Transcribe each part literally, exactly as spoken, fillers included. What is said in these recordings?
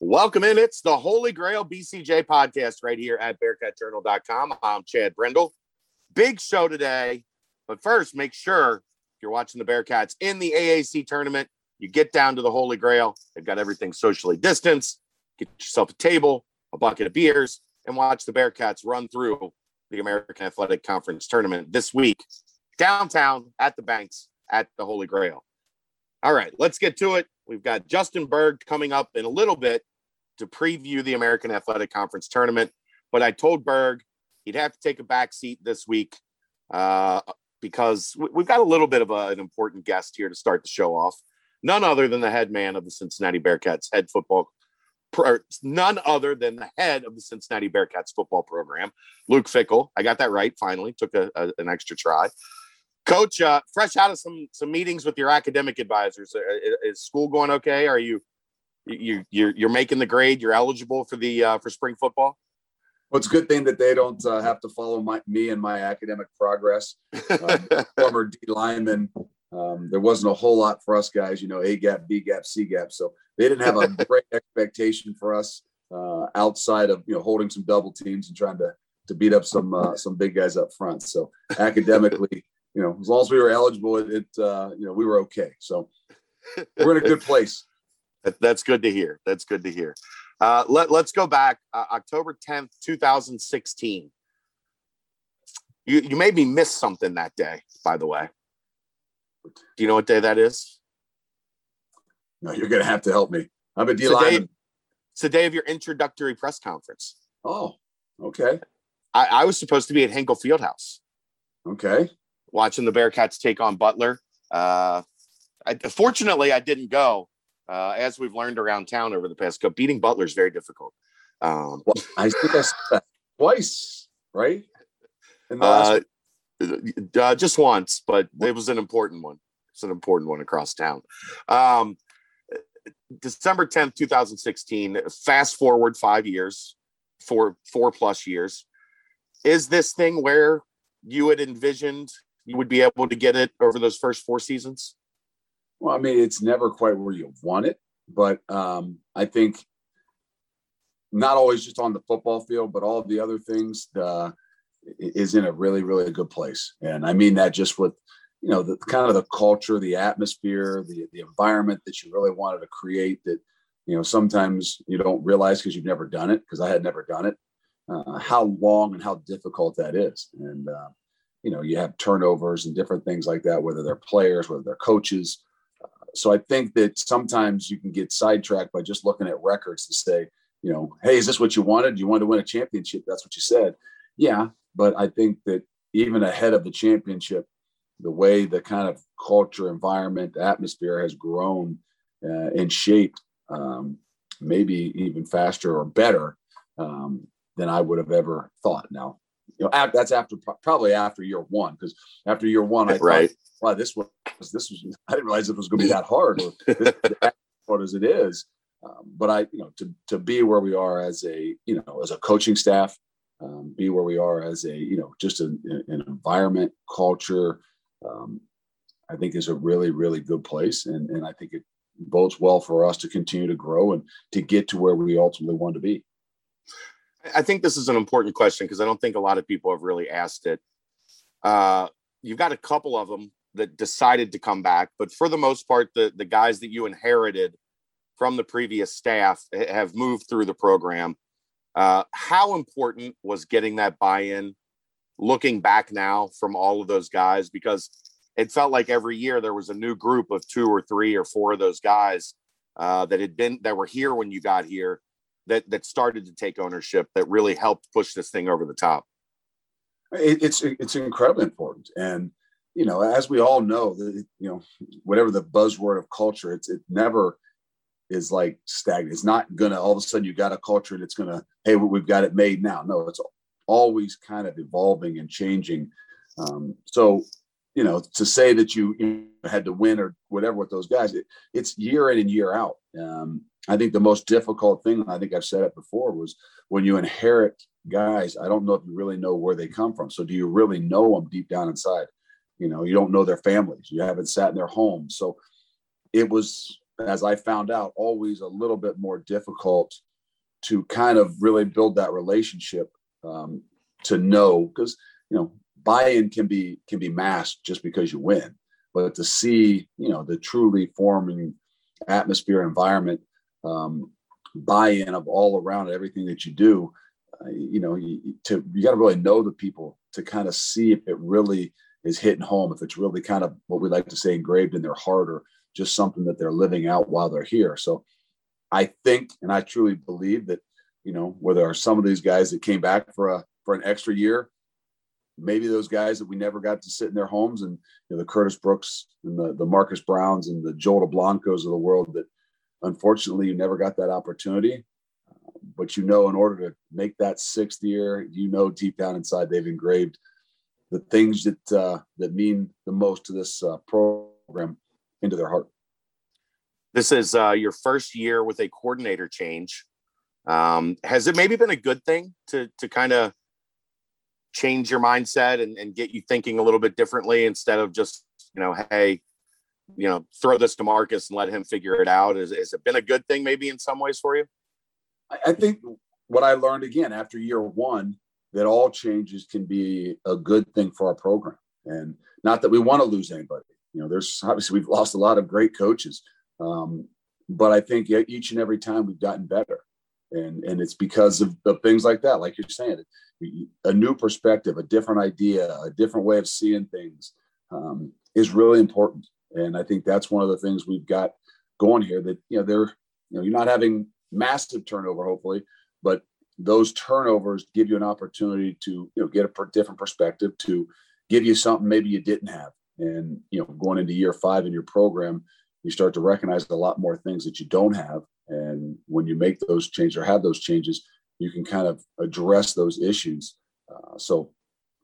Welcome in. It's the Holy Grail B C J podcast right here at Bearcat Journal dot com. I'm Chad Brindle. Big show today. But first, make sure if you're watching the Bearcats in the A A C tournament, you get down to the Holy Grail. They've got everything socially distanced. Get yourself a table, a bucket of beers, and watch the Bearcats run through the American Athletic Conference tournament this week. Downtown, at the Banks, at the Holy Grail. All right, let's get to it. We've got Justin Berg coming up in a little bit to preview the American Athletic Conference tournament. But I told Berg he'd have to take a back seat this week uh, because we've got a little bit of a, an important guest here to start the show off. None other than the head man of the Cincinnati Bearcats head football pro, none other than the head of the Cincinnati Bearcats football program, Luke Fickle. I got that right. Finally took a, a, an extra try. Coach, uh, fresh out of some some meetings with your academic advisors, is, is school going okay? Are you you you're, you're making the grade? You're eligible for the uh, for spring football? Well, it's a good thing that they don't uh, have to follow my, me and my academic progress. Uh, former D lineman, um, there wasn't a whole lot for us guys, you know, A gap, B gap, C gap. So they didn't have a great expectation for us uh, outside of you know holding some double teams and trying to to beat up some uh, some big guys up front. So academically. You know, as long as we were eligible, it, uh, you know, we were okay. So we're in a good place. That's good to hear. That's good to hear. Uh, let, let's go back uh, October tenth, twenty sixteen. You, you made me miss something that day, by the way. Do you know what day that is? No, you're going to have to help me. I'm a D lineman. It's the day of your introductory press conference. Oh, okay. I, I was supposed to be at Hinkle Fieldhouse. Okay. Watching the Bearcats take on Butler. Uh, I, fortunately, I didn't go. Uh, as we've learned around town over the past couple, beating Butler is very difficult. Um, well, I think I said that twice, right? In the uh, last- uh, just once, but it was an important one. It's an important one across town. Um, December tenth, twenty sixteen. Fast forward five years, four four plus years. Is this thing where you had envisioned you would be able to get it over those first four seasons? Well, I mean, it's never quite where you want it, but um, I think not always just on the football field, but all of the other things uh, is in a really, really good place. And I mean that just with, you know, the kind of the culture, the atmosphere, the, the environment that you really wanted to create that, you know, sometimes you don't realize because you've never done it, because I had never done it, uh, how long and how difficult that is. And, uh, you know, you have turnovers and different things like that, whether they're players, whether they're coaches. Uh, so I think that sometimes you can get sidetracked by just looking at records to say, you know, hey, is this what you wanted? You wanted to win a championship. That's what you said. Yeah. But I think that even ahead of the championship, the way the kind of culture, environment, atmosphere has grown uh, and shaped um, maybe even faster or better um, than I would have ever thought. Now, you know, that's after probably after year one, because after year one, I right. thought, wow, this was this was I didn't realize it was going to be that hard or this, as hard as it is. Um, but I, you know, to to be where we are as a you know as a coaching staff, um, be where we are as a you know just an, an environment, culture, um, I think is a really really good place, and and I think it bodes well for us to continue to grow and to get to where we ultimately want to be. I think this is an important question because I don't think a lot of people have really asked it. Uh, you've got a couple of them that decided to come back, but for the most part, the, the guys that you inherited from the previous staff have moved through the program. Uh, how important was getting that buy-in looking back now from all of those guys? Because it felt like every year there was a new group of two or three or four of those guys uh, that had been, that were here when you got here. That that started to take ownership, that really helped push this thing over the top. It, it's it's incredibly important, and you know, as we all know, the, you know, whatever the buzzword of culture, it's it never is like stagnant. It's not gonna all of a sudden you got a culture and it's gonna hey we've got it made now. No, it's always kind of evolving and changing. Um, so you know, to say that you, you had to win or whatever with those guys, it, it's year in and year out. Um, I think the most difficult thing, and I think I've said it before, was when you inherit guys, I don't know if you really know where they come from. So do you really know them deep down inside? You know, you don't know their families. You haven't sat in their homes. So it was as I found out, always a little bit more difficult to kind of really build that relationship, um, to know, because, you know, buy-in can be, can be masked just because you win, but to see, you know, the truly forming atmosphere, environment, um, buy-in of all around everything that you do, uh, you know, you, to, you got to really know the people to kind of see if it really is hitting home, if it's really kind of what we like to say engraved in their heart, or just something that they're living out while they're here. So I think, and I truly believe that, you know, where there are some of these guys that came back for a, for an extra year, maybe those guys that we never got to sit in their homes, and you know, the Curtis Brooks and the, the Marcus Browns and the Joel DeBlancos of the world, that unfortunately you never got that opportunity, uh, but you know, in order to make that sixth year, you know, deep down inside, they've engraved the things that, uh, that mean the most to this uh, program into their heart. This is uh, your first year with a coordinator change. Um, has it maybe been a good thing to, to kind of change your mindset and, and get you thinking a little bit differently, instead of just, you know, hey, you know, throw this to Marcus and let him figure it out? Is, has it been a good thing maybe in some ways for you? I, I think what I learned again after year one, that all changes can be a good thing for our program, and not that we want to lose anybody. You know, there's obviously we've lost a lot of great coaches, um, but I think each and every time we've gotten better. And and it's because of, of things like that, like you're saying, a new perspective, a different idea, a different way of seeing things um, is really important. And I think that's one of the things we've got going here, that, you know, they're, you know, you're not having massive turnover, hopefully, but those turnovers give you an opportunity to, you know, get a different perspective, to give you something maybe you didn't have. And, you know, going into year five in your program, you start to recognize a lot more things that you don't have. And when you make those changes or have those changes, you can kind of address those issues. Uh, so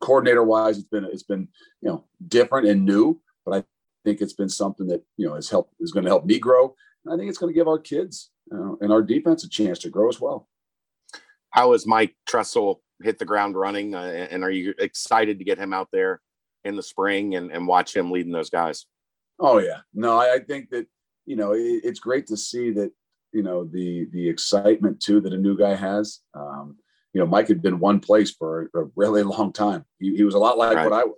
coordinator wise, it's been, it's been, you know, different and new, but I think it's been something that, you know, has helped, is going to help me grow. And I think it's going to give our kids uh, and our defense a chance to grow as well. How has Mike Tressel hit the ground running? Uh, and are you excited to get him out there in the spring and, and watch him leading those guys? Oh yeah, no, I, I think that, you know, it, it's great to see that, you know, the, the excitement too, that a new guy has. Um, you know, Mike had been one place for a, a really long time. He, he was a lot like right. what I was,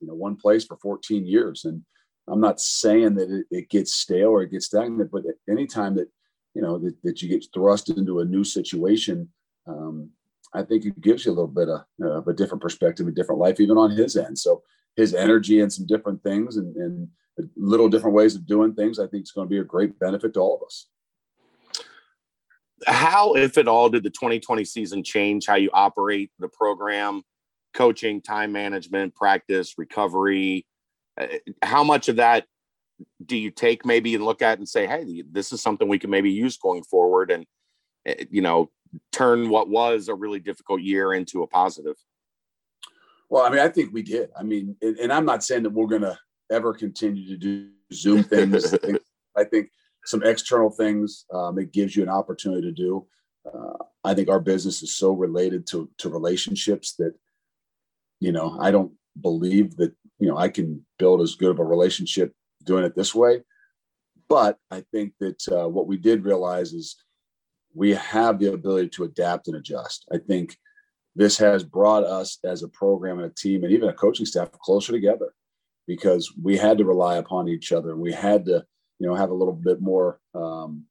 you know, one place for fourteen years. And I'm not saying that it, it gets stale or it gets stagnant, but anytime that, you know, that, that you get thrust into a new situation, um, I think it gives you a little bit of, uh, of a different perspective, a different life, even on his end. So his energy and some different things and, and little different ways of doing things, I think it's going to be a great benefit to all of us. How, if at all, did the twenty twenty season change how you operate the program, coaching, time management, practice, recovery? How much of that do you take maybe and look at and say, hey, this is something we can maybe use going forward, and, you know, turn what was a really difficult year into a positive? Well, I mean, I think we did. I mean, and I'm not saying that we're going to ever continue to do Zoom things. I think some external things um, it gives you an opportunity to do. Uh, I think our business is so related to, to relationships that, you know, I don't believe that, you know, I can build as good of a relationship doing it this way. But I think that uh, what we did realize is we have the ability to adapt and adjust. I think this has brought us as a program and a team and even a coaching staff closer together, because we had to rely upon each other. And we had to, you know, have a little bit more um,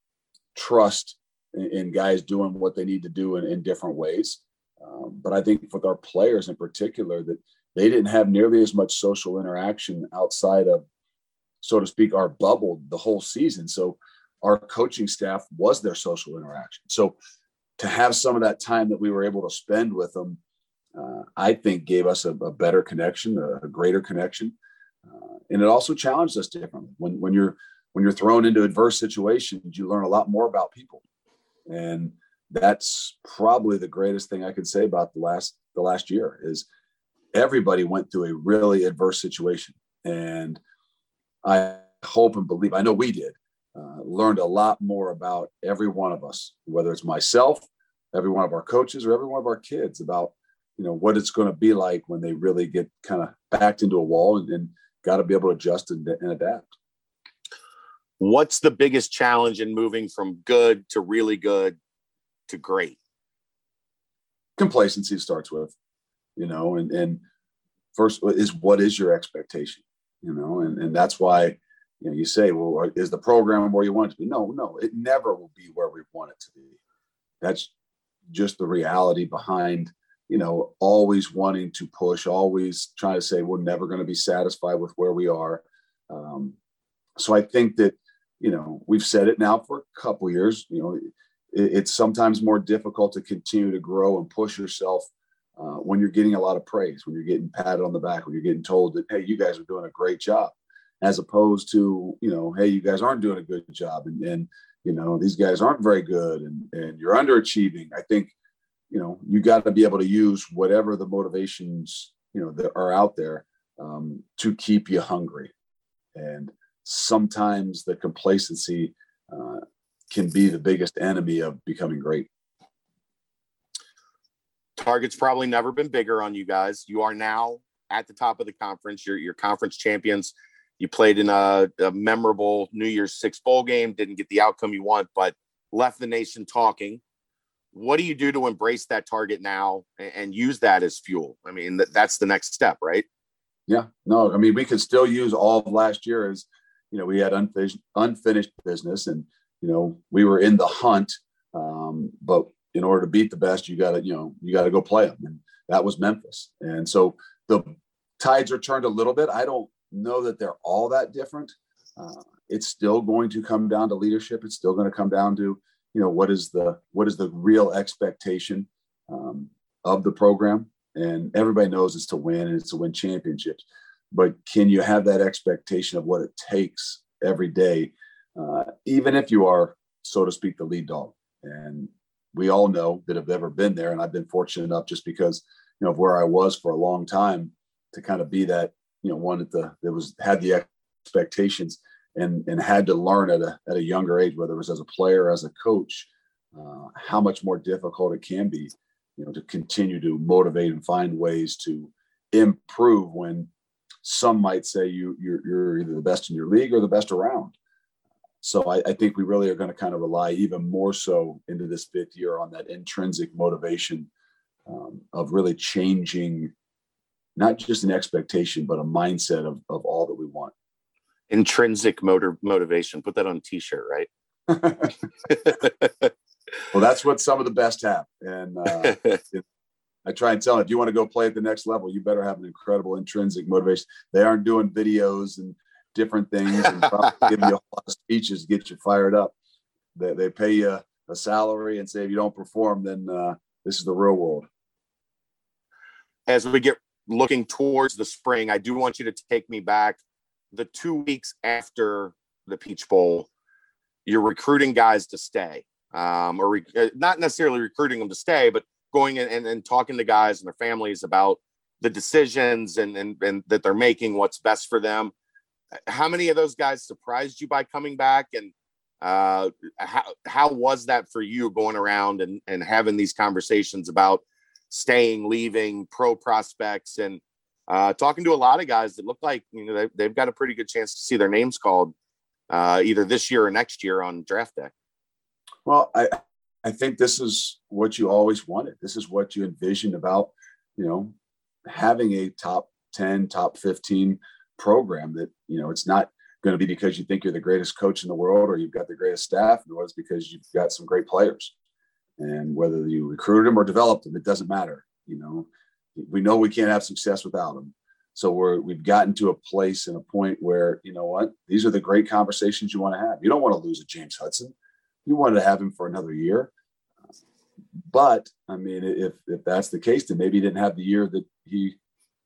trust in, in guys doing what they need to do in, in different ways. Um, but I think with our players in particular, that they didn't have nearly as much social interaction outside of, so to speak, our bubble the whole season. So our coaching staff was their social interaction. So to have some of that time that we were able to spend with them, uh, I think gave us a, a better connection, a, a greater connection. Uh, and it also challenged us differently. When, when you're, When you're thrown into adverse situations, you learn a lot more about people. And that's probably the greatest thing I could say about the last the last year is everybody went through a really adverse situation. And I hope and believe, I know we did, uh, learned a lot more about every one of us, whether it's myself, every one of our coaches, or every one of our kids about, you know, what it's going to be like when they really get kind of backed into a wall and, and got to be able to adjust and, and adapt. what's the biggest challenge in moving from good to really good to great? Complacency starts with, you know, and, and first is what is your expectation, you know, and, and that's why, you know, you say, well, is the program where you want it to be? No, no, it never will be where we want it to be. That's just the reality behind, you know, always wanting to push, always trying to say, we're never going to be satisfied with where we are. Um, so I think that, you know, we've said it now for a couple of years, you know, it's sometimes more difficult to continue to grow and push yourself uh, when you're getting a lot of praise, when you're getting patted on the back, when you're getting told that, hey, you guys are doing a great job, as opposed to, you know, hey, you guys aren't doing a good job. And, and you know, these guys aren't very good and, and you're underachieving. I think, you know, you got to be able to use whatever the motivations, you know, that are out there um, to keep you hungry. And sometimes the complacency uh, can be the biggest enemy of becoming great. Target's probably never been bigger on you guys. You are now at the top of the conference. You're, you're conference champions. You played in a, a memorable New Year's Six bowl game, didn't get the outcome you want, but left the nation talking. What do you do to embrace that target now and, and use that as fuel? I mean, th- that's the next step, right? Yeah, no, I mean, we could still use all of last year as, you know, we had unfinished, unfinished business and, you know, we were in the hunt, um, but in order to beat the best, you got to, you know, you got to go play them. And that was Memphis. And so the tides are turned a little bit. I don't know that they're all that different. Uh, it's still going to come down to leadership. It's still going to come down to, you know, what is the, what is the real expectation um, of the program? And everybody knows it's to win and it's to win championships, but can you have that expectation of what it takes every day? Uh, even if you are, so to speak, the lead dog. And we all know that have ever been there. And I've been fortunate enough just because, you know, of where I was for a long time to kind of be that, you know, one at the, that was, had the expectations and, and had to learn at a, at a younger age, whether it was as a player, or as a coach, uh, how much more difficult it can be, you know, to continue to motivate and find ways to improve when some might say you, you're, you're either the best in your league or the best around. So I, I think we really are going to kind of rely even more so into this fifth year on that intrinsic motivation um, of really changing not just an expectation, but a mindset of, of all that we want. Intrinsic motor motivation. Put that on a t-shirt, right? Well, that's what some of the best have. And uh, I try and tell them, if you want to go play at the next level, you better have an incredible intrinsic motivation. They aren't doing videos and different things and probably give you a lot of speeches to get you fired up. They, they pay you a salary and say, if you don't perform, then uh, this is the real world. As we get looking towards the spring, I do want you to take me back the two weeks after the Peach Bowl. You're recruiting guys to stay um, or re- not necessarily recruiting them to stay, but going in and, and talking to guys and their families about the decisions and, and, and that they're making, what's best for them. How many of those guys surprised you by coming back, and uh, how how was that for you going around and, and having these conversations about staying, leaving, pro prospects, and uh, talking to a lot of guys that look like, you know, they, they've got a pretty good chance to see their names called uh, either this year or next year on draft day? Well, I I think this is what you always wanted. This is what you envisioned about, you know, having a top ten, top fifteen program, that, you know, it's not going to be because you think you're the greatest coach in the world or you've got the greatest staff, nor it's because you've got some great players. And whether you recruited them or developed them, it doesn't matter. You know, we know we can't have success without them. So we're, we've gotten to a place and a point where, you know what, these are the great conversations you want to have. You don't want to lose a James Hudson. You wanted to have him for another year. But I mean, if if that's the case, then maybe he didn't have the year that he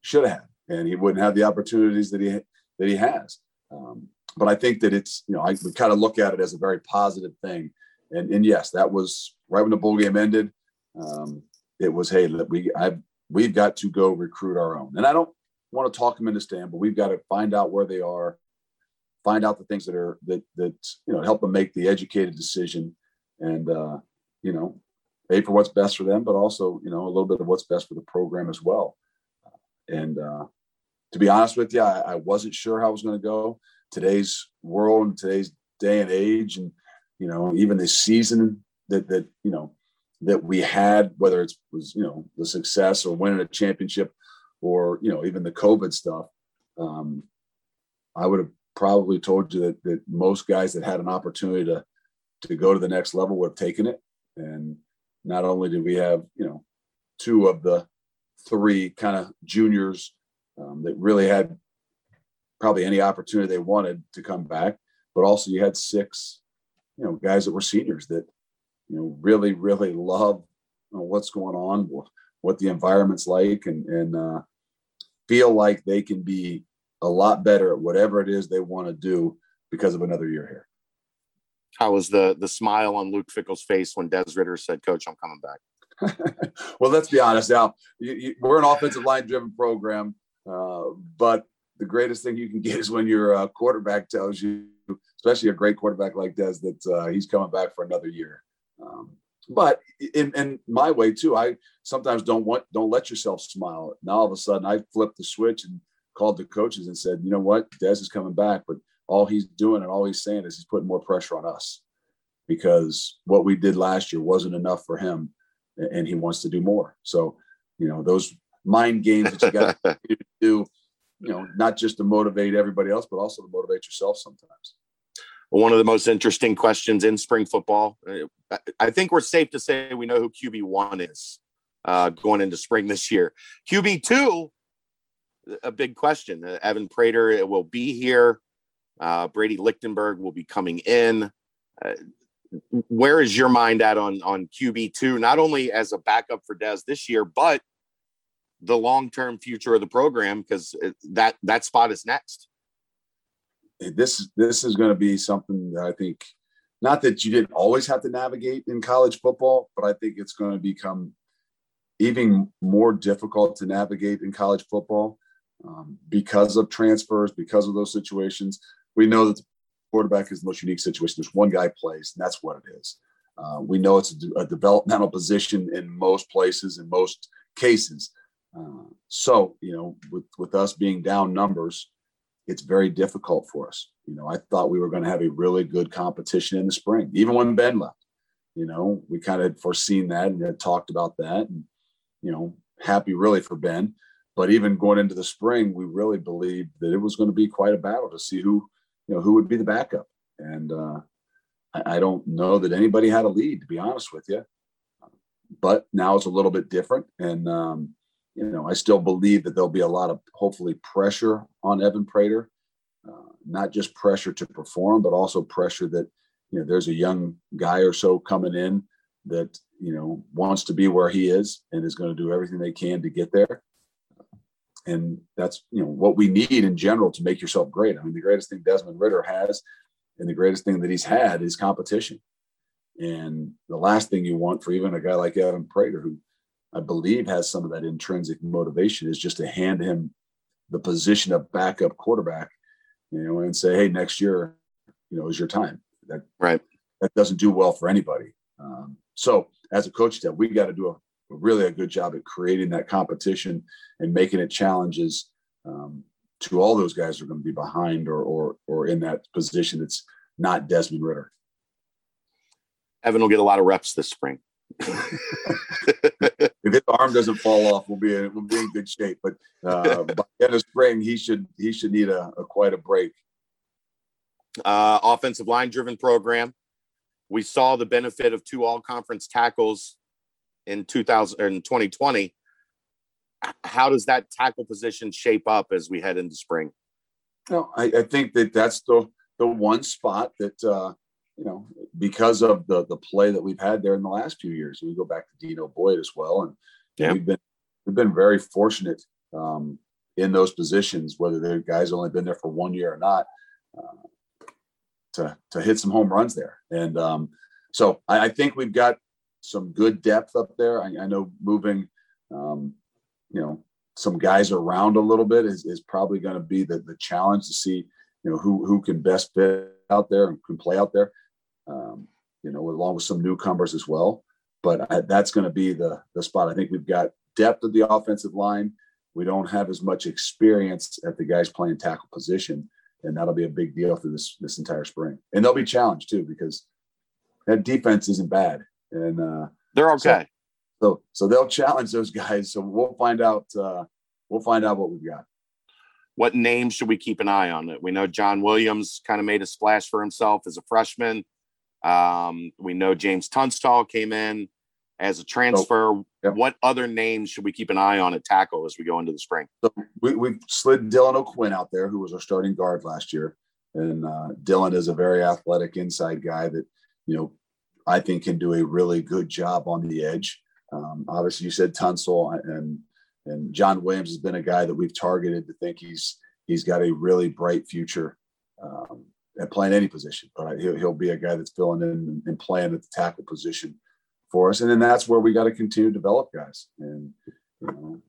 should have. And he wouldn't have the opportunities that he that he has. Um, but I think that it's, you know, I we kind of look at it as a very positive thing. And and yes, that was right when the bowl game ended. Um, it was, hey, we I we've got to go recruit our own. And I don't want to talk them into staying, but we've got to find out where they are, find out the things that are that that you know help them make the educated decision, and uh, you know, pay for what's best for them, but also, you know, a little bit of what's best for the program as well. And uh, to be honest with you, I, I wasn't sure how it was going to go. Today's world and today's day and age, and, you know, even this season that, that, you know, that we had, whether it was, you know, the success or winning a championship or, you know, even the COVID stuff, um, I would have probably told you that, that most guys that had an opportunity to, to go to the next level would have taken it. And not only did we have, you know, two of the three kind of juniors um, that really had probably any opportunity they wanted to come back, but also you had six, you know, guys that were seniors that, you know, really, really love, you know, what's going on, what, what the environment's like, and, and uh, feel like they can be a lot better at whatever it is they want to do because of another year here. How was the the smile on Luke Fickle's face when Des Ritter said, "Coach, I'm coming back"? Well, let's be honest, Al. You, you, we're an offensive line-driven program, uh, but the greatest thing you can get is when your uh, quarterback tells you, especially a great quarterback like Des, that uh, he's coming back for another year. Um, but in, in my way too, I sometimes don't want, don't let yourself smile. Now all of a sudden I flipped the switch and called the coaches and said, you know what, Des is coming back, but all he's doing and all he's saying is he's putting more pressure on us because what we did last year wasn't enough for him and he wants to do more. So, you know, those mind games that you got to do, you know, not just to motivate everybody else, but also to motivate yourself sometimes. One of the most interesting questions in spring football. I think we're safe to say we know who Q B one is uh, going into spring this year. Q B two, a big question. Uh, Evan Prater will be here. Uh, Brady Lichtenberg will be coming in. Uh, where is your mind at on, on Q B two, not only as a backup for Des this year, but the long-term future of the program, because that, that spot is next? This this is going to be something that I think, not that you didn't always have to navigate in college football, but I think it's going to become even more difficult to navigate in college football um, because of transfers, because of those situations. We know that the quarterback is the most unique situation. There's one guy plays, and that's what it is. Uh, we know it's a, a developmental position in most places, in most cases. Uh, so, you know, with, with us being down numbers, it's very difficult for us. You know, I thought we were going to have a really good competition in the spring, even when Ben left. You know, we kind of had foreseen that and had talked about that. And, you know, happy really for Ben. But even going into the spring, we really believed that it was going to be quite a battle to see who, you know, who would be the backup. And uh, I, I don't know that anybody had a lead, to be honest with you. But now it's a little bit different. And, um, you know, I still believe that there'll be a lot of hopefully pressure on Evan Prater, uh, not just pressure to perform, but also pressure that, you know, there's a young guy or so coming in that, you know, wants to be where he is and is going to do everything they can to get there. And that's, you know, what we need in general to make yourself great. I mean, the greatest thing Desmond Ritter has and the greatest thing that he's had is competition. And the last thing you want for even a guy like Evan Prater, who I believe has some of that intrinsic motivation, is just to hand him the position of backup quarterback, you know, and say, hey, next year, you know, is your time. That, right. That doesn't do well for anybody. Um, so as a coach, that we got to do a, a really a good job at creating that competition and making it challenges um, to all those guys who are going to be behind or, or, or in that position. It's not Desmond Ritter. Evan will get a lot of reps this spring. If his arm doesn't fall off, we'll be in, we'll be in good shape. But uh, by the end of spring, he should he should need a, a quite a break. Uh, offensive line-driven program. We saw the benefit of two all-conference tackles in two thousand, in twenty twenty. How does that tackle position shape up as we head into spring? No, I, I think that that's the the one spot that. Uh, You know, because of the the play that we've had there in the last few years, we go back to Dino Boyd as well, and yeah. we've been we've been very fortunate um, in those positions, whether the guys only been there for one year or not, uh, to to hit some home runs there. And um, so I, I think we've got some good depth up there. I, I know moving, um, you know, some guys around a little bit is is probably going to be the the challenge to see, you know, who who can best fit out there and can play out there. Um, you know, along with some newcomers as well. But I, that's going to be the the spot. I think we've got depth of the offensive line. We don't have as much experience at the guys playing tackle position. And that'll be a big deal through this this entire spring. And they'll be challenged too, because that defense isn't bad. And uh, they're okay. So, so so they'll challenge those guys. So we'll find out uh, we'll find out what we've got. What names should we keep an eye on? We know John Williams kind of made a splash for himself as a freshman. Um, we know James Tunstall came in as a transfer. So, yeah. What other names should we keep an eye on at tackle as we go into the spring? So we, we've slid Dylan O'Quinn out there, who was our starting guard last year. And uh, Dylan is a very athletic inside guy that, you know, I think can do a really good job on the edge. Um, obviously, you said Tunstall, and and John Williams has been a guy that we've targeted to think he's he's got a really bright future um, at playing any position. But he'll, he'll be a guy that's filling in and playing at the tackle position for us. And then that's where we got to continue to develop guys. And you know,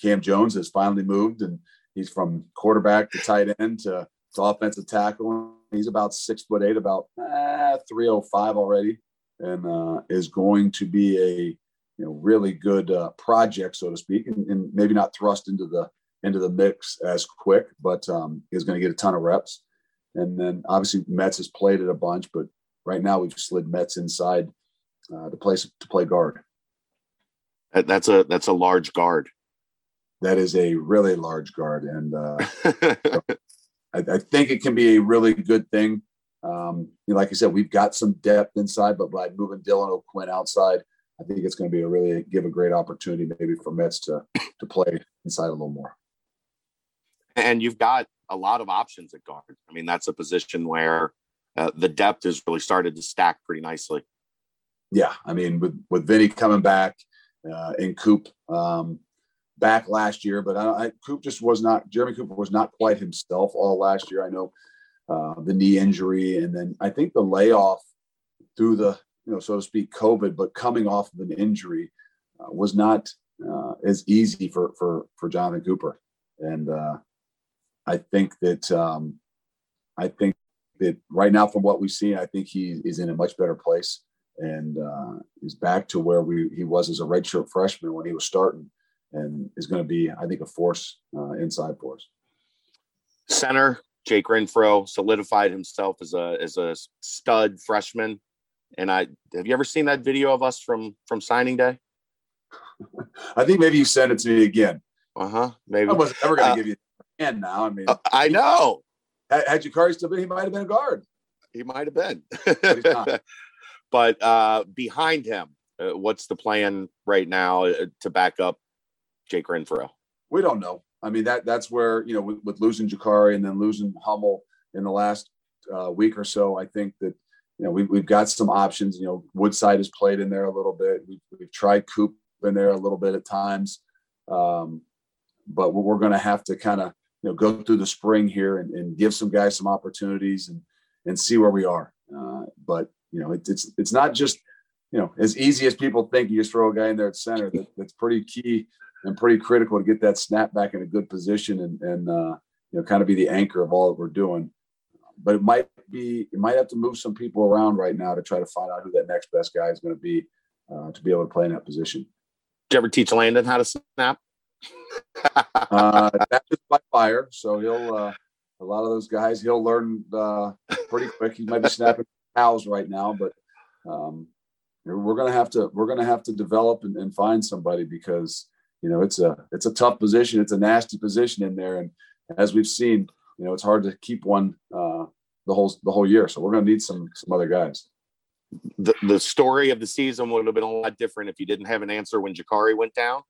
Cam Jones has finally moved, and he's from quarterback to tight end to, to offensive tackle. He's about six foot eight, about eh, three oh five already, and uh, is going to be a you know really good uh, project, so to speak, and, and maybe not thrust into the into the mix as quick, but um, is going to get a ton of reps. And then obviously Metz has played it a bunch, but right now we've slid Metz inside Uh, to play to play guard. That's a that's a large guard. That is a really large guard, and uh, so I, I think it can be a really good thing. Um, you know, like I said, we've got some depth inside, but by moving Dylan O'Quinn outside, I think it's going to be a really give a great opportunity maybe for Mets to to play inside a little more. And you've got a lot of options at guard. I mean, that's a position where uh, the depth has really started to stack pretty nicely. Yeah, I mean, with, with Vinny coming back uh, and Coop um, back last year, but I, I, Coop just was not – Jeremy Cooper was not quite himself all last year. I know uh, the knee injury, and then I think the layoff through the, you know, so to speak, COVID, but coming off of an injury uh, was not uh, as easy for, for, for Jonathan Cooper. And uh, I think that um, – I think that right now from what we've seen, I think he is in a much better place. And uh, is back to where we he was as a redshirt freshman when he was starting, and is going to be, I think, a force uh, inside for us. Center, Jake Renfro solidified himself as a as a stud freshman. And I have you ever seen that video of us from from signing day? I think maybe you sent it to me again. Uh huh. Maybe I wasn't ever going to uh, give you. And now I mean, uh, I know. Had, had Jakari still been, he might have been a guard. He might have been. But he's not. But uh, behind him, uh, what's the plan right now to back up Jake Renfro? We don't know. I mean, that that's where, you know, with, with losing Jakari and then losing Hummel in the last uh, week or so, I think that, you know, we, we've got some options. You know, Woodside has played in there a little bit. We've, we've tried Coop in there a little bit at times. Um, but we're going to have to kind of, you know, go through the spring here and, and give some guys some opportunities and, and see where we are. Uh, but, You know, it, it's it's not just, you know, as easy as people think. You just throw a guy in there at center. That, that's pretty key and pretty critical to get that snap back in a good position and, and uh, you know, kind of be the anchor of all that we're doing. But it might be, it might have to move some people around right now to try to find out who that next best guy is going to be uh, to be able to play in that position. Did you ever teach Landon how to snap? uh, that's just by fire. So he'll, uh, a lot of those guys, he'll learn uh, pretty quick. He might be snapping house right now, but um, we're going to have to, we're going to have to develop and, and find somebody, because, you know, it's a, it's a tough position. It's a nasty position in there. And as we've seen, you know, it's hard to keep one uh, the whole, the whole year. So we're going to need some, some other guys. The, the story of the season would have been a lot different if you didn't have an answer when Jakari went down,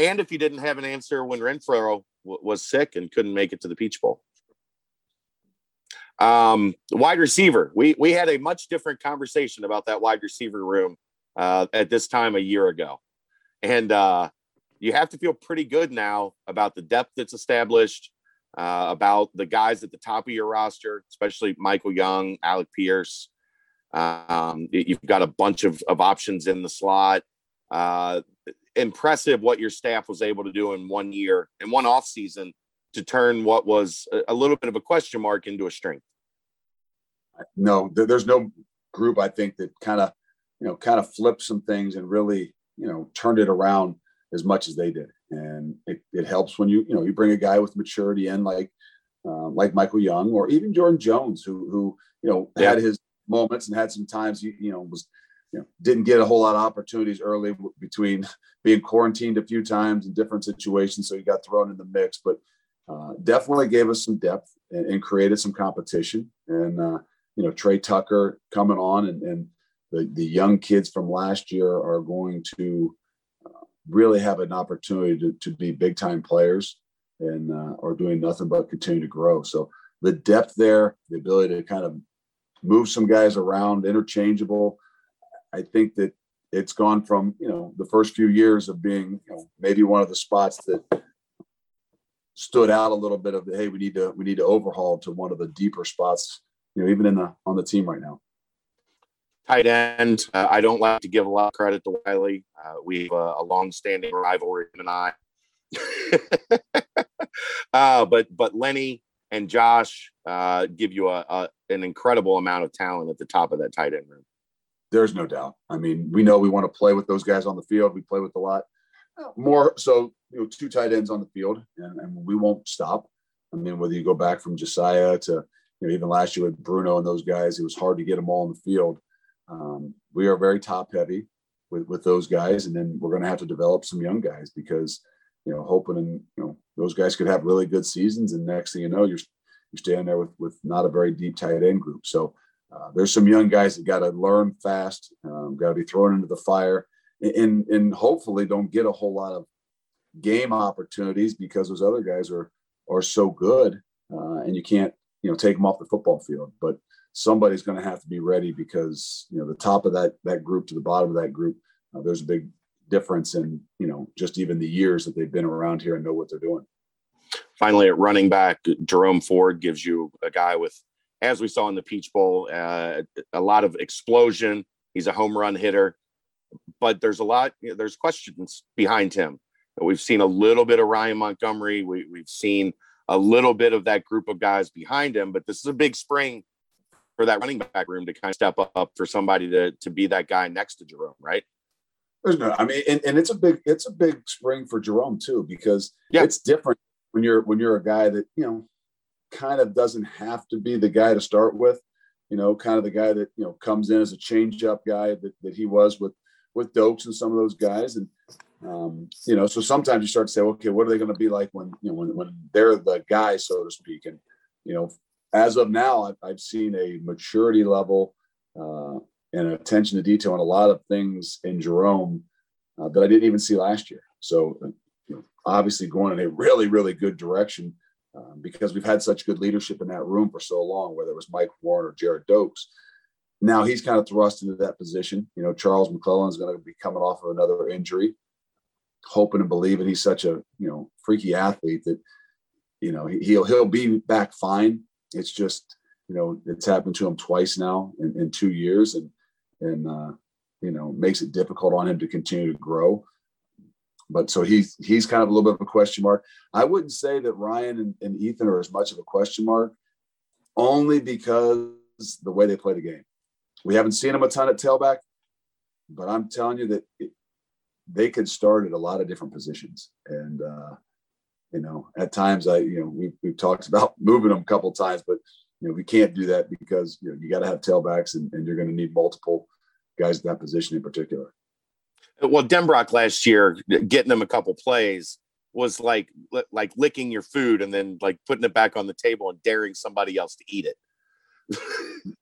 and if you didn't have an answer when Renfro w- was sick and couldn't make it to the Peach Bowl. Um, wide receiver. We we had a much different conversation about that wide receiver room uh, at this time a year ago. And uh, you have to feel pretty good now about the depth that's established, uh, about the guys at the top of your roster, especially Michael Young, Alec Pierce. Um, you've got a bunch of, of options in the slot. Uh, impressive what your staff was able to do in one year, in one offseason, to turn what was a little bit of a question mark into a strength. No, there's no group, I think, that kind of, you know, kind of flipped some things and really, you know, turned it around as much as they did. And it, it helps when you, you know, you bring a guy with maturity in like uh, like Michael Young or even Jordan Jones, who, who you know, yeah. had his moments and had some times, you, you know, was, you know, didn't get a whole lot of opportunities early between being quarantined a few times in different situations. So he got thrown in the mix, but uh, definitely gave us some depth and, and created some competition. And, uh, you know, Trey Tucker coming on and, and the, the young kids from last year are going to uh, really have an opportunity to, to be big time players and uh, are doing nothing but continue to grow. So the depth there, the ability to kind of move some guys around, interchangeable. I think that it's gone from, you know, the first few years of being, you know, maybe one of the spots that stood out a little bit of, hey, we need to, we need to overhaul to one of the deeper spots, you know, even in the, on the team right now. Tight end. Uh, I don't like to give a lot of credit to Wiley. Uh, we have a, a longstanding rivalry and I, uh, but, but Lenny and Josh uh, give you a, a, an incredible amount of talent at the top of that tight end room. There's no doubt. I mean, we know we want to play with those guys on the field. We play with a lot more. So, you know, two tight ends on the field, and, and we won't stop. I mean, whether you go back from Josiah to, you know, even last year with Bruno and those guys, it was hard to get them all on the field. Um, we are very top heavy with, with those guys. And then we're going to have to develop some young guys because, you know, hoping, and, you know, those guys could have really good seasons. And next thing you know, you're, you're standing there with, with not a very deep tight end group. So, Uh, there's some young guys that got to learn fast, um, got to be thrown into the fire, and and hopefully don't get a whole lot of game opportunities because those other guys are are so good, uh, and you can't you know take them off the football field. But somebody's going to have to be ready because you know the top of that that group to the bottom of that group, uh, there's a big difference in you know just even the years that they've been around here and know what they're doing. Finally, at running back, Jerome Ford gives you a guy with, as we saw in the Peach Bowl, uh, a lot of explosion. He's a home run hitter, but there's a lot, you know, there's questions behind him. We've seen a little bit of Ryan Montgomery. We, we've seen a little bit of that group of guys behind him, but this is a big spring for that running back room to kind of step up for somebody to, to be that guy next to Jerome, right? There's no, I mean, and, and it's a big, it's a big spring for Jerome too, because yeah. it's different when you're, when you're a guy that, you know, kind of doesn't have to be the guy to start with, you know, kind of the guy that, you know, comes in as a change up guy that, that he was with, with Dokes and some of those guys. And, um, you know, so sometimes you start to say, okay, what are they going to be like when, you know, when, when they're the guy, so to speak. And, you know, as of now, I've, I've seen a maturity level uh, and attention to detail on a lot of things in Jerome uh, that I didn't even see last year. So you know, obviously going in a really, really good direction. Um, because we've had such good leadership in that room for so long, whether it was Mike Warren or Jared Dokes. Now he's kind of thrust into that position. You know, Charles McClellan is going to be coming off of another injury, hoping and believing he's such a, you know, freaky athlete that, you know, he'll, he'll be back fine. It's just, you know, it's happened to him twice now in, in two years and, and uh, you know, makes it difficult on him to continue to grow. But so he's he's kind of a little bit of a question mark. I wouldn't say that Ryan and, and Ethan are as much of a question mark, only because the way they play the game. We haven't seen them a ton at tailback, but I'm telling you that it, they could start at a lot of different positions. And uh, you know, at times I you know we we've talked about moving them a couple of times, but you know we can't do that because you know you got to have tailbacks, and, and you're going to need multiple guys at that position in particular. Well, Denbrock last year, getting them a couple plays was like like licking your food and then like putting it back on the table and daring somebody else to eat it.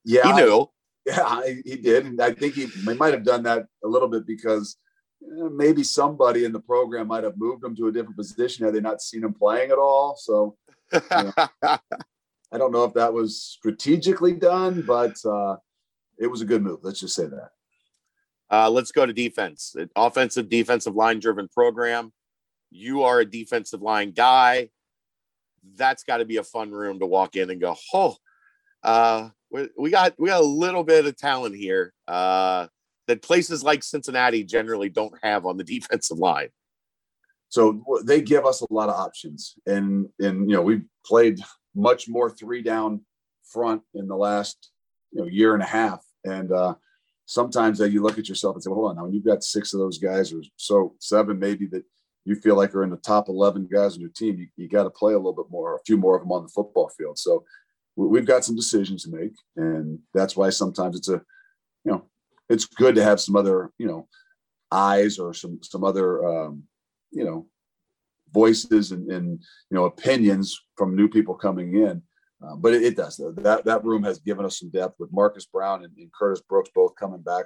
Yeah, he knew. Yeah, he did, and I think he, he might have done that a little bit because maybe somebody in the program might have moved him to a different position had they not seen him playing at all. So you know, I don't know if that was strategically done, but uh, it was a good move. Let's just say that. Uh, let's go to defense. An offensive, defensive line-driven program. You are a defensive line guy. That's got to be a fun room to walk in and go, oh, uh, we, we got we got a little bit of talent here uh, that places like Cincinnati generally don't have on the defensive line. So they give us a lot of options, and and you know we've played much more three-down front in the last you know year and a half, and. Uh, Sometimes uh, you look at yourself and say, well, hold on now, when you've got six of those guys or so seven, maybe that you feel like are in the top eleven guys on your team, you, you got to play a little bit more, a few more of them on the football field. So we've got some decisions to make, and that's why sometimes it's a, you know, it's good to have some other, you know, eyes or some, some other, um, you know, voices and, and, you know, opinions from new people coming in. Uh, but it, it does. That that room has given us some depth with Marcus Brown and, and Curtis Brooks both coming back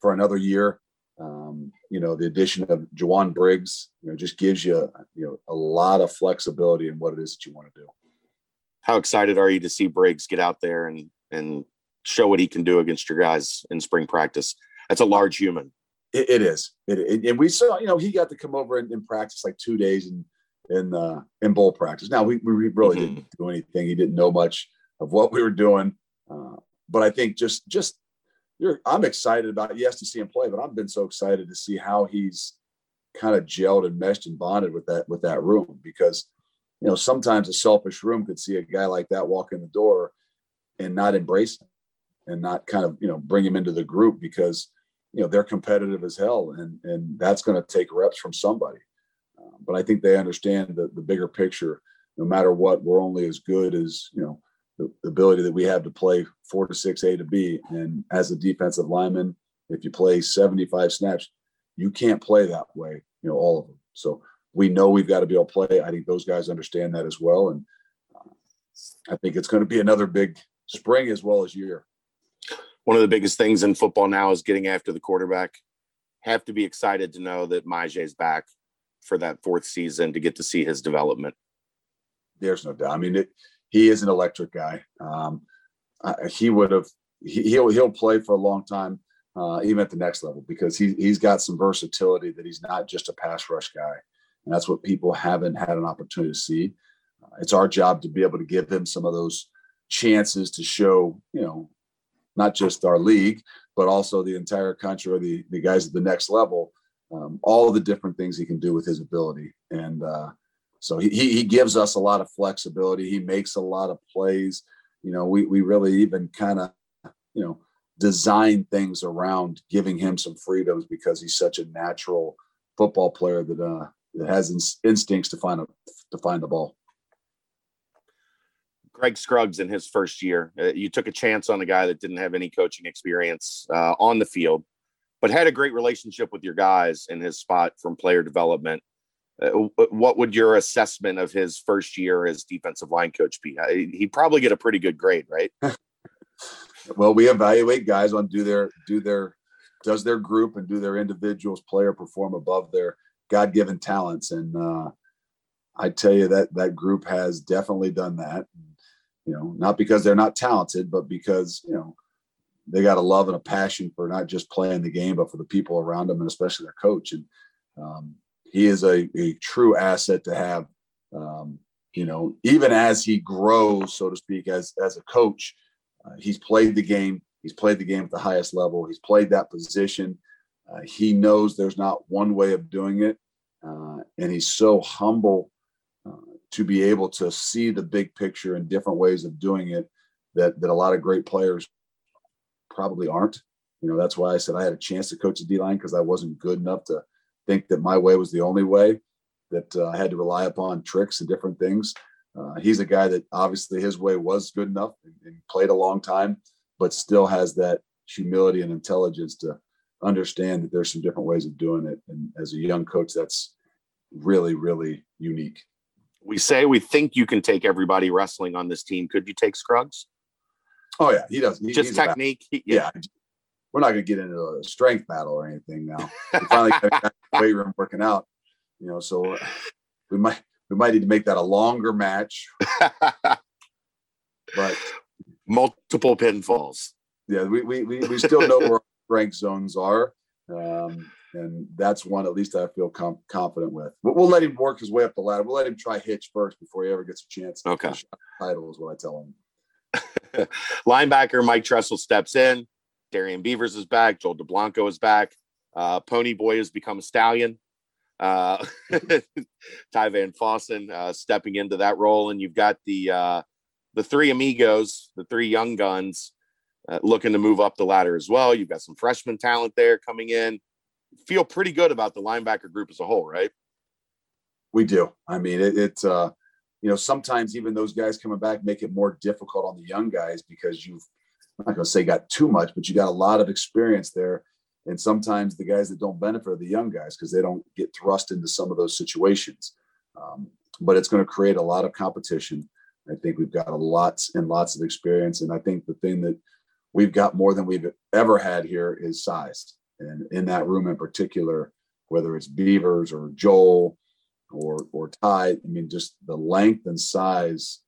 for another year. Um, you know, the addition of Juwan Briggs, you know, just gives you, you know, a lot of flexibility in what it is that you want to do. How excited are you to see Briggs get out there and and show what he can do against your guys in spring practice? That's a large human. It, it is. It, it, and we saw, you know, he got to come over and, and practice like two days in in, uh, in bowl practice. Now, we, we really mm-hmm. didn't do anything. He didn't know much of what we were doing. Uh, but I think just just you're, I'm excited about, yes, to see him play, but I've been so excited to see how he's kind of gelled and meshed and bonded with that with that room. Because, you know, sometimes a selfish room could see a guy like that walk in the door and not embrace him and not kind of, you know, bring him into the group because, you know, they're competitive as hell, and and that's going to take reps from somebody. Uh, but I think they understand the, the bigger picture. No matter what, we're only as good as, you know, the, the ability that we have to play four to six, A to B. And as a defensive lineman, if you play seventy-five snaps, you can't play that way, you know, all of them. So we know we've got to be able to play. I think those guys understand that as well. And uh, I think it's going to be another big spring as well as year. One of the biggest things in football now is getting after the quarterback. Have to be excited to know that Maje's back for that fourth season to get to see his development. There's no doubt. I mean, it, he is an electric guy. Um, uh, he would have, he, he'll, he'll play for a long time, uh, even at the next level, because he, he's got some versatility that he's not just a pass rush guy. And that's what people haven't had an opportunity to see. Uh, it's our job to be able to give him some of those chances to show, you know, not just our league, but also the entire country or the, the guys at the next level, um, all the different things he can do with his ability. And uh, so he he gives us a lot of flexibility. He makes a lot of plays. You know, we we really even kind of, you know, design things around giving him some freedoms because he's such a natural football player that uh, that has ins- instincts to find a, to find the ball. Greg Scruggs in his first year, uh, you took a chance on a guy that didn't have any coaching experience uh, on the field, but had a great relationship with your guys in his spot from player development. Uh, what would your assessment of his first year as defensive line coach be? He'd probably get a pretty good grade, right? Well, we evaluate guys on do their, do their, does their group and do their individuals player perform above their God-given talents. And uh, I tell you that that group has definitely done that. You know, not because they're not talented, but because, you know, they got a love and a passion for not just playing the game, but for the people around them and especially their coach. And um, he is a, a true asset to have, um, you know, even as he grows, so to speak, as, as a coach. Uh, he's played the game. He's played the game at the highest level. He's played that position. Uh, he knows there's not one way of doing it. Uh, and he's so humble to be able to see the big picture and different ways of doing it that, that a lot of great players probably aren't. You know, that's why I said I had a chance to coach the D-line because I wasn't good enough to think that my way was the only way, that uh, I had to rely upon tricks and different things. Uh, he's a guy that obviously his way was good enough and, and played a long time, but still has that humility and intelligence to understand that there's some different ways of doing it. And as a young coach, that's really, really unique. We say we think you can take everybody wrestling on this team. Could you take Scruggs? Oh, yeah, he does. He, Just technique. He, yeah. yeah. We're not going to get into a strength battle or anything now. We finally got a weight room working out, you know, so we might we might need to make that a longer match. But multiple pinfalls. Yeah, we we we, we still know where our strength zones are. Um And that's one, at least I feel com- confident with. But we'll let him work his way up the ladder. We'll let him try Hitch first before he ever gets a chance. Okay. To shot the title is what I tell him. Linebacker Mike Tressel steps in. Darian Beavers is back. Joel DeBlanko is back. Uh, Pony Boy has become a stallion. Uh, Ty Van Fossen uh, stepping into that role. And you've got the uh, the three amigos, the three young guns, uh, looking to move up the ladder as well. You've got some freshman talent there coming in. Feel pretty good about the linebacker group as a whole, right? We do. I mean, it, it's, uh, you know, sometimes even those guys coming back make it more difficult on the young guys because you've, I'm not going to say got too much, but you got a lot of experience there. And sometimes the guys that don't benefit are the young guys because they don't get thrust into some of those situations. Um, but it's going to create a lot of competition. I think we've got a lots and lots of experience. And I think the thing that we've got more than we've ever had here is size. And in that room in particular, whether it's Beavers or Joel or or Ty, I mean, just the length and size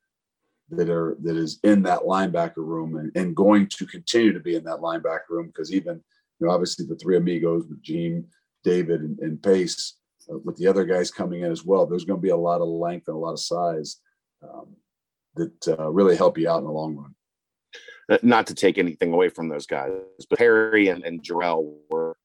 that are that is in that linebacker room and, and going to continue to be in that linebacker room because even, you know, obviously the three amigos with Gene, David, and, and Pace, uh, with the other guys coming in as well, there's going to be a lot of length and a lot of size um, that uh, really help you out in the long run. Not to take anything away from those guys, but Harry and, and Jarrell were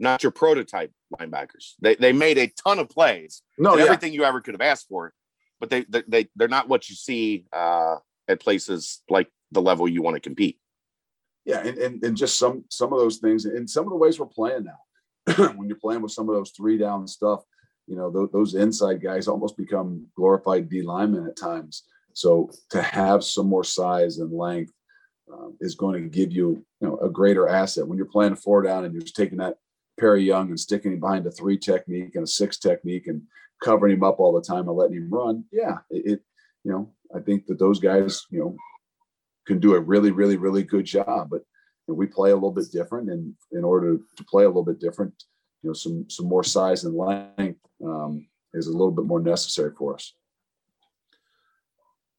not your prototype linebackers. They they made a ton of plays. No, yeah. Everything you ever could have asked for, but they, they, they they're not what you see uh, at places like the level you want to compete. Yeah, and, and and just some some of those things, and some of the ways we're playing now. When you're playing with some of those three down stuff, you know, those, those inside guys almost become glorified D linemen at times. So to have some more size and length um, is going to give you, you know, a greater asset. When you're playing a four down and you're just taking that Perry Young and sticking him behind a three technique and a six technique and covering him up all the time and letting him run, yeah, it, it you know, I think that those guys, you know, can do a really, really, really good job, but you know, we play a little bit different. And in order to play a little bit different, you know, some, some more size and length um, is a little bit more necessary for us.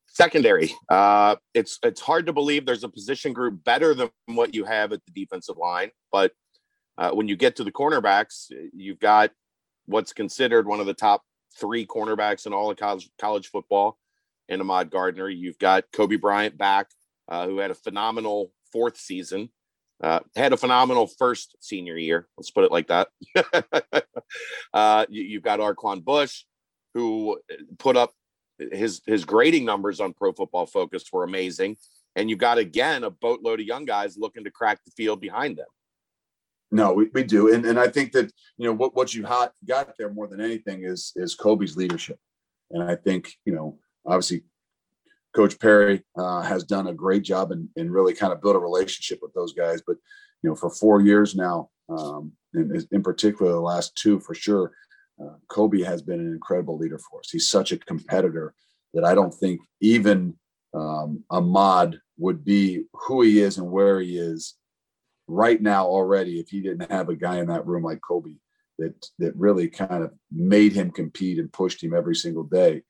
Secondary. Uh, it's, it's hard to believe there's a position group better than what you have at the defensive line. But uh, when you get to the cornerbacks, you've got what's considered one of the top three cornerbacks in all of college, college football in Ahmad Gardner. You've got Kobe Bryant back. Uh, who had a phenomenal fourth season, uh, had a phenomenal first senior year. Let's put it like that. uh, you, you've got Arquan Bush, who put up his his grading numbers on Pro Football Focus were amazing. And you've got, again, a boatload of young guys looking to crack the field behind them. No, we, we do. And and I think that, you know, what, what you've got there more than anything is is Kobe's leadership. And I think, you know, obviously, Coach Perry uh, has done a great job and, and really kind of built a relationship with those guys. But, you know, for four years now, um, and in particular the last two for sure, uh, Kobe has been an incredible leader for us. He's such a competitor that I don't think even um, Ahmad would be who he is and where he is right now already if he didn't have a guy in that room like Kobe that that really kind of made him compete and pushed him every single day.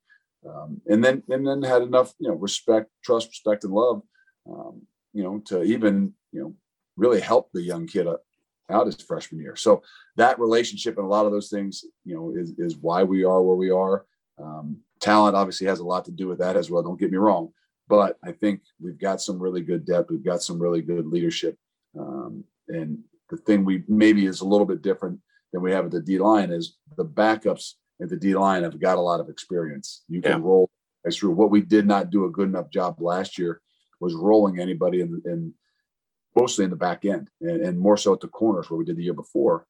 Um, and then, and then had enough, you know, respect, trust, respect, and love, um, you know, to even, you know, really help the young kid out his freshman year. So that relationship and a lot of those things, you know, is, is why we are where we are. Um, talent obviously has a lot to do with that as well. Don't get me wrong, but I think we've got some really good depth. We've got some really good leadership. Um, and the thing we maybe is a little bit different than we have at the D line is the backups at the D line have got a lot of experience. You can yeah. roll guys through. What we did not do a good enough job last year was rolling anybody in, in mostly in the back end and, and more so at the corners where we did the year before.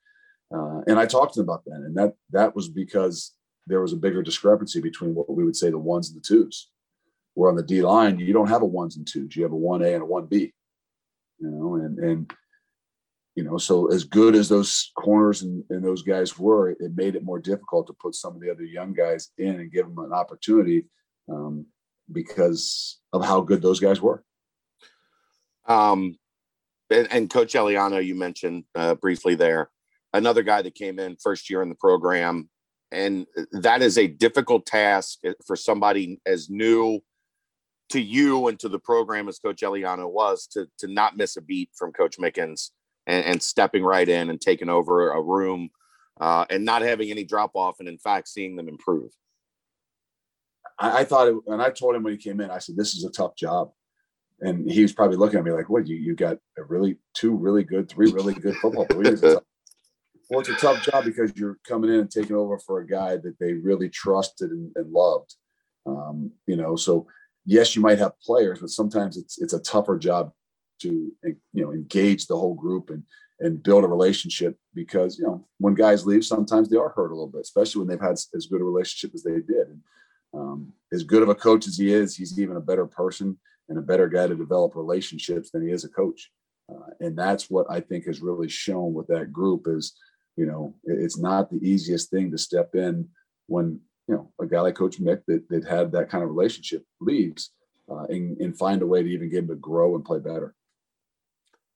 Uh, and I talked to them about that. And that, that was because there was a bigger discrepancy between what we would say the ones and the twos. Where on the D line, you don't have a ones and twos. You have a one A and a one B, you know, and, and, you know, so as good as those corners and, and those guys were, it, it made it more difficult to put some of the other young guys in and give them an opportunity um, because of how good those guys were. Um, and, and Coach Eliano, you mentioned uh, briefly there, another guy that came in first year in the program. And that is a difficult task for somebody as new to you and to the program as Coach Eliano was to, to not miss a beat from Coach Mickens. And, and stepping right in and taking over a room uh, and not having any drop off. And in fact, seeing them improve. I, I thought, it, and I told him when he came in, I said, this is a tough job. And he was probably looking at me like, what, you, you got a really two really good, three really good football players. Well, it's a tough job because you're coming in and taking over for a guy that they really trusted and, and loved. Um, you know, so yes, you might have players, but sometimes it's, it's a tougher job to, you know, engage the whole group and and build a relationship, because, you know, when guys leave, sometimes they are hurt a little bit, especially when they've had as good a relationship as they did. And, um, as good of a coach as he is, he's even a better person and a better guy to develop relationships than he is a coach. Uh, and that's what I think has really shown with that group is, you know, it's not the easiest thing to step in when, you know, a guy like Coach Mick that, that had that kind of relationship leaves uh, and, and find a way to even get him to grow and play better.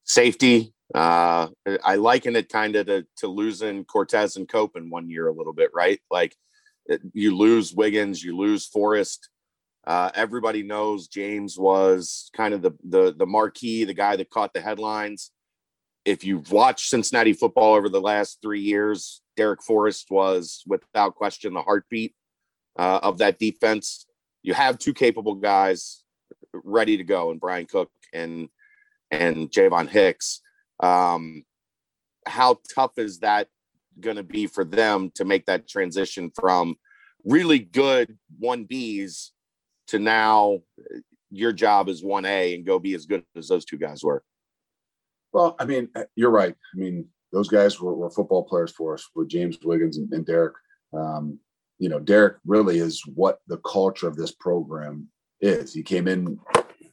Safety. Uh, I liken it kind of to, to losing Cortez and Cope in one year a little bit, right? Like you lose Wiggins, you lose Forrest. Uh, everybody knows James was kind of the, the, the marquee, the guy that caught the headlines. If you've watched Cincinnati football over the last three years, Derek Forrest was without question the heartbeat uh, of that defense. You have two capable guys ready to go, and Brian Cook and and Javon Hicks. Um, how tough is that going to be for them to make that transition from really good one B's to now your job is one A and go be as good as those two guys were? Well, I mean, you're right. I mean, those guys were, were football players for us with James Wiggins and, and Derek. Um, you know, Derek really is what the culture of this program is. He came in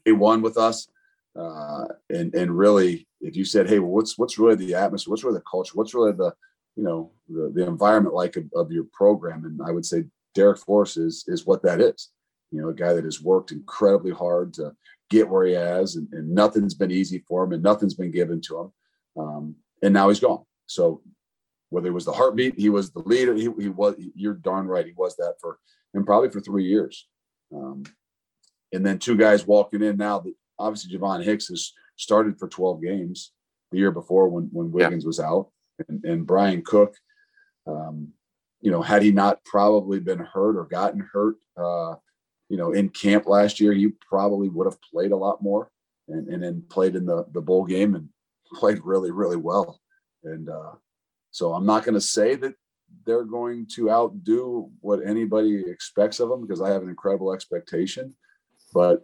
day one with us. Uh, and, and really, if you said, hey, well, what's, what's really the atmosphere? What's really the culture? What's really the, you know, the, the environment like of, of your program? And I would say Derek Forrest is, is what that is. You know, a guy that has worked incredibly hard to get where he has, and, and nothing's been easy for him and nothing's been given to him. Um, and now he's gone. So whether it was the heartbeat, he was the leader. He, he was, you're darn right. He was that for, and probably for three years. Um, and then two guys walking in now that obviously Javon Hicks has started for twelve games the year before when, when Wiggins yeah. was out, and, and Brian Cook, um, you know, had he not probably been hurt or gotten hurt, uh, you know, in camp last year, you probably would have played a lot more, and, and then played in the, the bowl game and played really, really well. And uh, so I'm not going to say that they're going to outdo what anybody expects of them, because I have an incredible expectation, but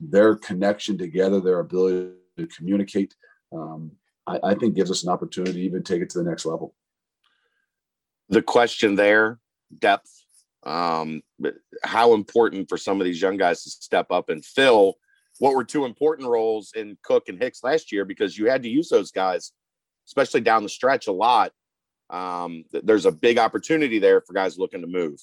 their connection together, their ability to communicate, um, I, I think gives us an opportunity to even take it to the next level. The question there, depth. Um, how important for some of these young guys to step up and fill what were two important roles in Cook and Hicks last year, because you had to use those guys, especially down the stretch a lot. Um, there's a big opportunity there for guys looking to move.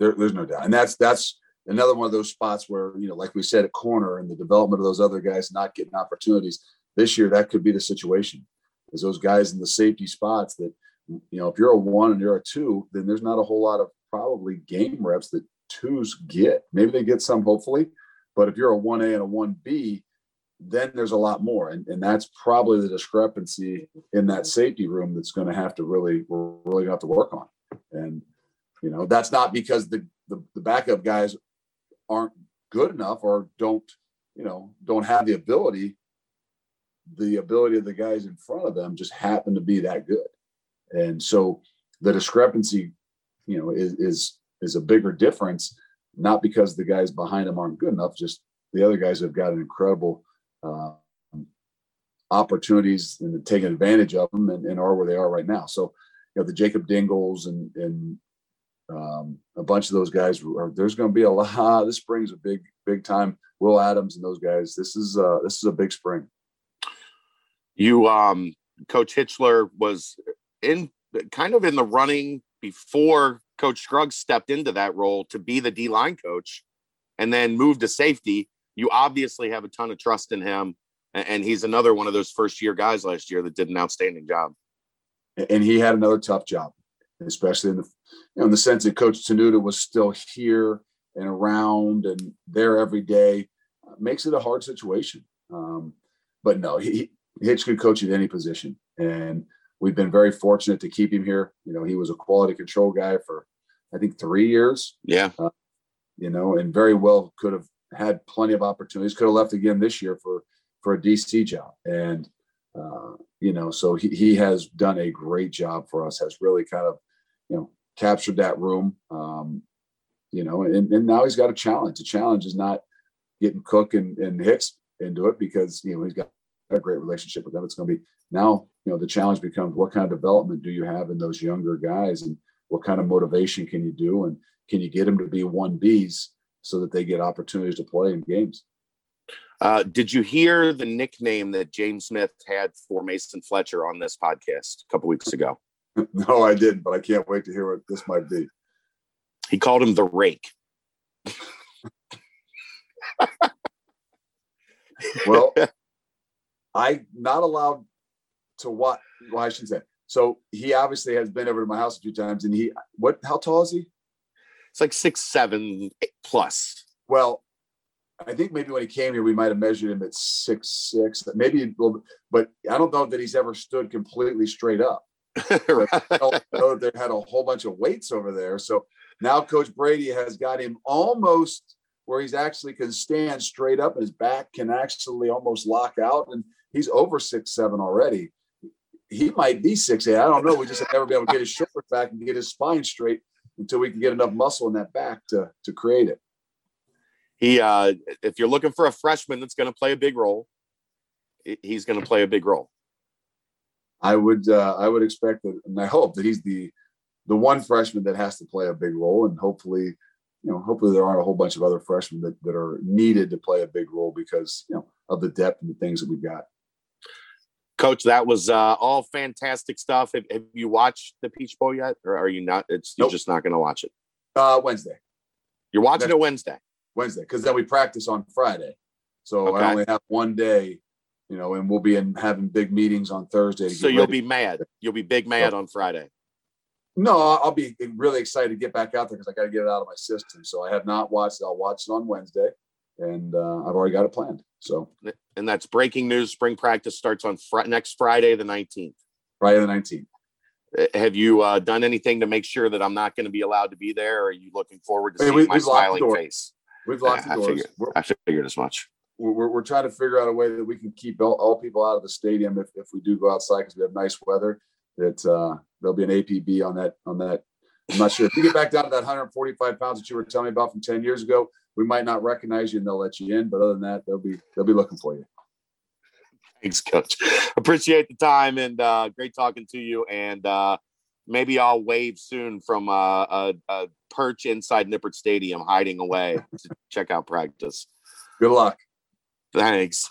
There, there's no doubt. And that's, that's another one of those spots where, you know, like we said, at corner and the development of those other guys not getting opportunities this year, that could be the situation, is those guys in the safety spots that, you know, if you're a one and you're a two, then there's not a whole lot of probably game reps that twos get. Maybe they get some, hopefully, but if you're a one A and a one B, then there's a lot more. And, and that's probably the discrepancy in that safety room that's going to have to really, we're really going to have to work on. And, you know, that's not because the, the, the backup guys aren't good enough or don't, you know, don't have the ability. The ability of the guys in front of them just happen to be that good. And so the discrepancy, you know, is, is, is a bigger difference, not because the guys behind them aren't good enough, just the other guys have got an incredible uh, opportunities and to take advantage of them, and, and are where they are right now. So, you know, the Jacob Dingles and, and um, a bunch of those guys are, there's going to be a lot, this spring's a big, big time. Will Adams and those guys, this is uh this is a big spring. You, um, Coach Hitchler was in kind of in the running before Coach Scruggs stepped into that role to be the D-line coach and then moved to safety. You obviously have a ton of trust in him, and he's another one of those first-year guys last year that did an outstanding job. And he had another tough job, especially in the, you know, in the sense that Coach Tenuta was still here and around and there every day. It makes it a hard situation. Um, but no, he, Hitch could coach at any position, and we've been very fortunate to keep him here. You know, he was a quality control guy for, I think, three years. Yeah. Uh, you know, and very well could have had plenty of opportunities. Could have left again this year for for a D C job. And, uh, you know, so he, he has done a great job for us, has really kind of, you know, captured that room. Um, you know, and, and now he's got a challenge. The challenge is not getting Cook and, and Hicks into it, because, you know, he's got a great relationship with them. It's going to be now, you know, the challenge becomes what kind of development do you have in those younger guys, and what kind of motivation can you do, and can you get them to be one B's so that they get opportunities to play in games? Uh, did you hear the nickname that James Smith had for Mason Fletcher on this podcast a couple weeks ago? No, I didn't, but I can't wait to hear what this might be. He called him the rake. Well, I'm not allowed to watch. Well, I shouldn't say. So he obviously has been over to my house a few times, and he, what, how tall is he? It's like six, seven plus. Well, I think maybe when he came here, we might have measured him at six, six, maybe, but I don't know that he's ever stood completely straight up. Right. I don't know that they had a whole bunch of weights over there. So now Coach Brady has got him almost where he's actually can stand straight up, and his back can actually almost lock out. And he's over six, seven already. He might be six, eight. I don't know. We just have never been able to get his shoulders back and get his spine straight until we can get enough muscle in that back to, to create it. He, uh, if you're looking for a freshman that's going to play a big role, he's going to play a big role. I would, uh, I would expect that, and I hope that he's the, the one freshman that has to play a big role. And hopefully, you know, hopefully there aren't a whole bunch of other freshmen that, that are needed to play a big role because, you know, of the depth and the things that we've got. Coach, that was uh, all fantastic stuff. Have, have you watched the Peach Bowl yet, or are you not? It's nope. You're just not going to watch it. Uh, Wednesday. You're watching That's- it Wednesday. Wednesday, because then we practice on Friday. So okay. I only have one day, you know, and we'll be in having big meetings on Thursday. To so you'll be mad. You'll be big mad so, on Friday. No, I'll be really excited to get back out there because I got to get it out of my system. So I have not watched it. I'll watch it on Wednesday, and uh, I've already got it planned. So, and that's breaking news. Spring practice starts on fr- next Friday, the nineteenth. Friday the nineteenth. Have you uh, done anything to make sure that I'm not going to be allowed to be there? Or are you looking forward to hey, seeing we, my smiling face? We've locked the doors. I figured, I figured as much. We're, we're, we're trying to figure out a way that we can keep all, all people out of the stadium if, if we do go outside because we have nice weather. That uh, there'll be an A P B on that. On that, I'm not sure. If you get back down to that one hundred forty-five pounds that you were telling me about from ten years ago, we might not recognize you and they'll let you in. But other than that, they'll be they'll be looking for you. Thanks, Coach. Appreciate the time and uh, great talking to you. And uh, maybe I'll wave soon from uh, a. a perch inside Nippert Stadium hiding away to check out practice. Good luck. Thanks.